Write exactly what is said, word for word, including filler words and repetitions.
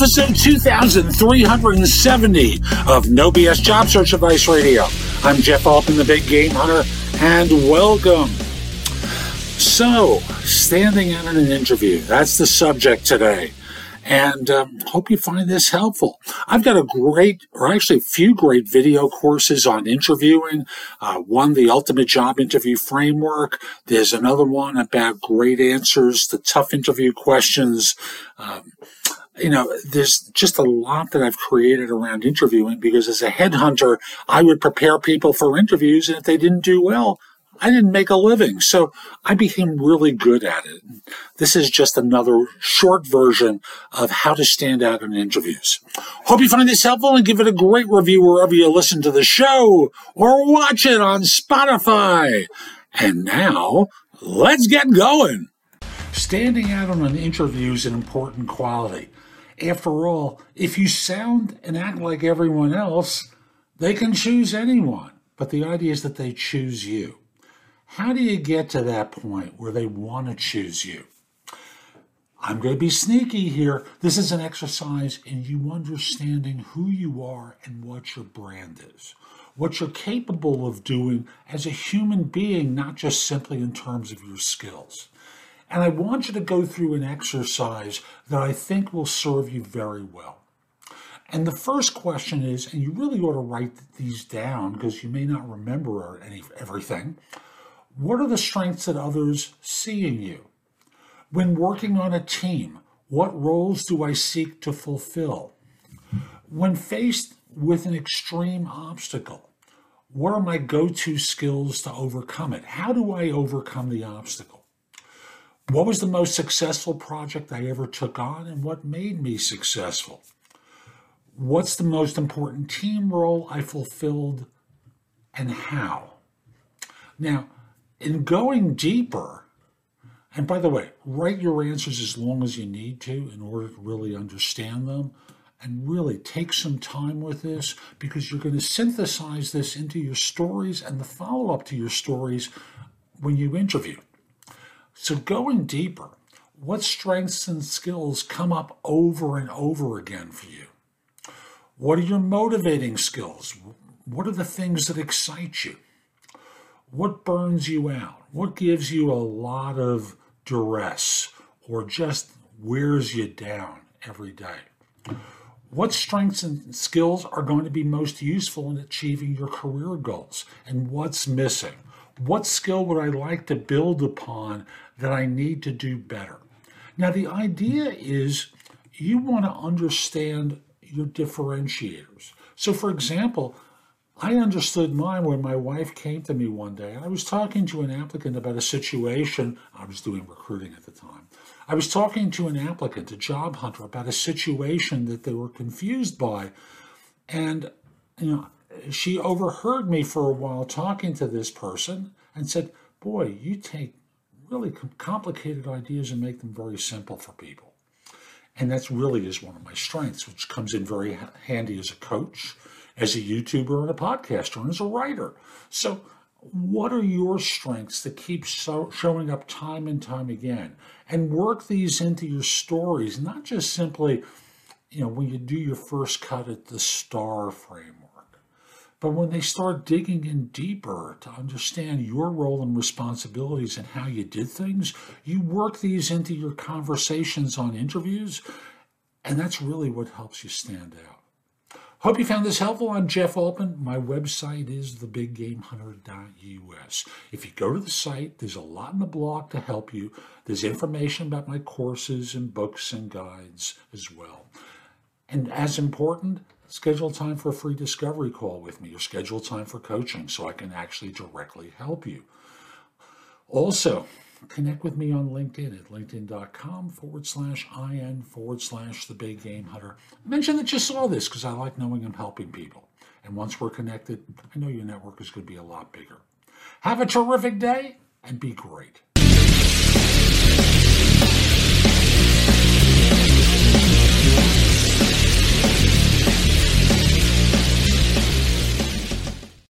episode two thousand three hundred seventy of No B S Job Search Advice Radio. I'm Jeff Altman, the Big Game Hunter, and welcome. So, standing out in an interview, that's the subject today. And um, hope you find this helpful. I've got a great, or actually a few great video courses on interviewing. Uh, one, the Ultimate Job Interview Framework. There's another one about great answers to tough interview questions. Um, you know, there's just a lot that I've created around interviewing because as a headhunter, I would prepare people for interviews, and if they didn't do well, I didn't make a living, so I became really good at it. This is just another short version of how to stand out in interviews. Hope you find this helpful and give it a great review wherever you listen to the show or watch it on Spotify. And now, let's get going. Standing out on an interview is an important quality. After all, if you sound and act like everyone else, they can choose anyone, but the idea is that they choose you. How do you get to that point where they want to choose you? I'm going to be sneaky here. This is an exercise in you understanding who you are and what your brand is, what you're capable of doing as a human being, not just simply in terms of your skills. And I want you to go through an exercise that I think will serve you very well. And the first question is, and you really ought to write these down because you may not remember any everything. What are the strengths that others see in you? When working on a team, what roles do I seek to fulfill? When faced with an extreme obstacle, what are my go-to skills to overcome it? How do I overcome the obstacle? What was the most successful project I ever took on, and what made me successful? What's the most important team role I fulfilled, and how? Now, in going deeper, and by the way, write your answers as long as you need to in order to really understand them, and really take some time with this because you're going to synthesize this into your stories and the follow-up to your stories when you interview. So going deeper, what strengths and skills come up over and over again for you? What are your motivating skills? What are the things that excite you? What burns you out? What gives you a lot of duress or just wears you down every day? What strengths and skills are going to be most useful in achieving your career goals? And what's missing? What skill would I like to build upon that I need to do better? Now, the idea is you want to understand your differentiators. So, for example, I understood mine when my wife came to me one day. I was talking to an applicant about a situation. I was doing recruiting at the time. I was talking to an applicant, a job hunter, about a situation that they were confused by. And, you know, she overheard me for a while talking to this person and said, boy, you take really complicated ideas and make them very simple for people. And that's really is one of my strengths, which comes in very handy as a coach, as a YouTuber and a podcaster and as a writer. So what are your strengths that keep so showing up time and time again? And work these into your stories, not just simply, you know, when you do your first cut at the STAR framework, but when they start digging in deeper to understand your role and responsibilities and how you did things, you work these into your conversations on interviews, and that's really what helps you stand out. Hope you found this helpful. I'm Jeff Altman. My website is the big game hunter dot u s. If you go to the site, there's a lot in the blog to help you. There's information about my courses and books and guides as well. And as important, schedule time for a free discovery call with me or schedule time for coaching so I can actually directly help you. Also, connect with me on LinkedIn at linkedin.com forward slash IN forward slash the big game hunter. Mention that you saw this because I like knowing I'm helping people. And once we're connected, I know your network is going to be a lot bigger. Have a terrific day and be great.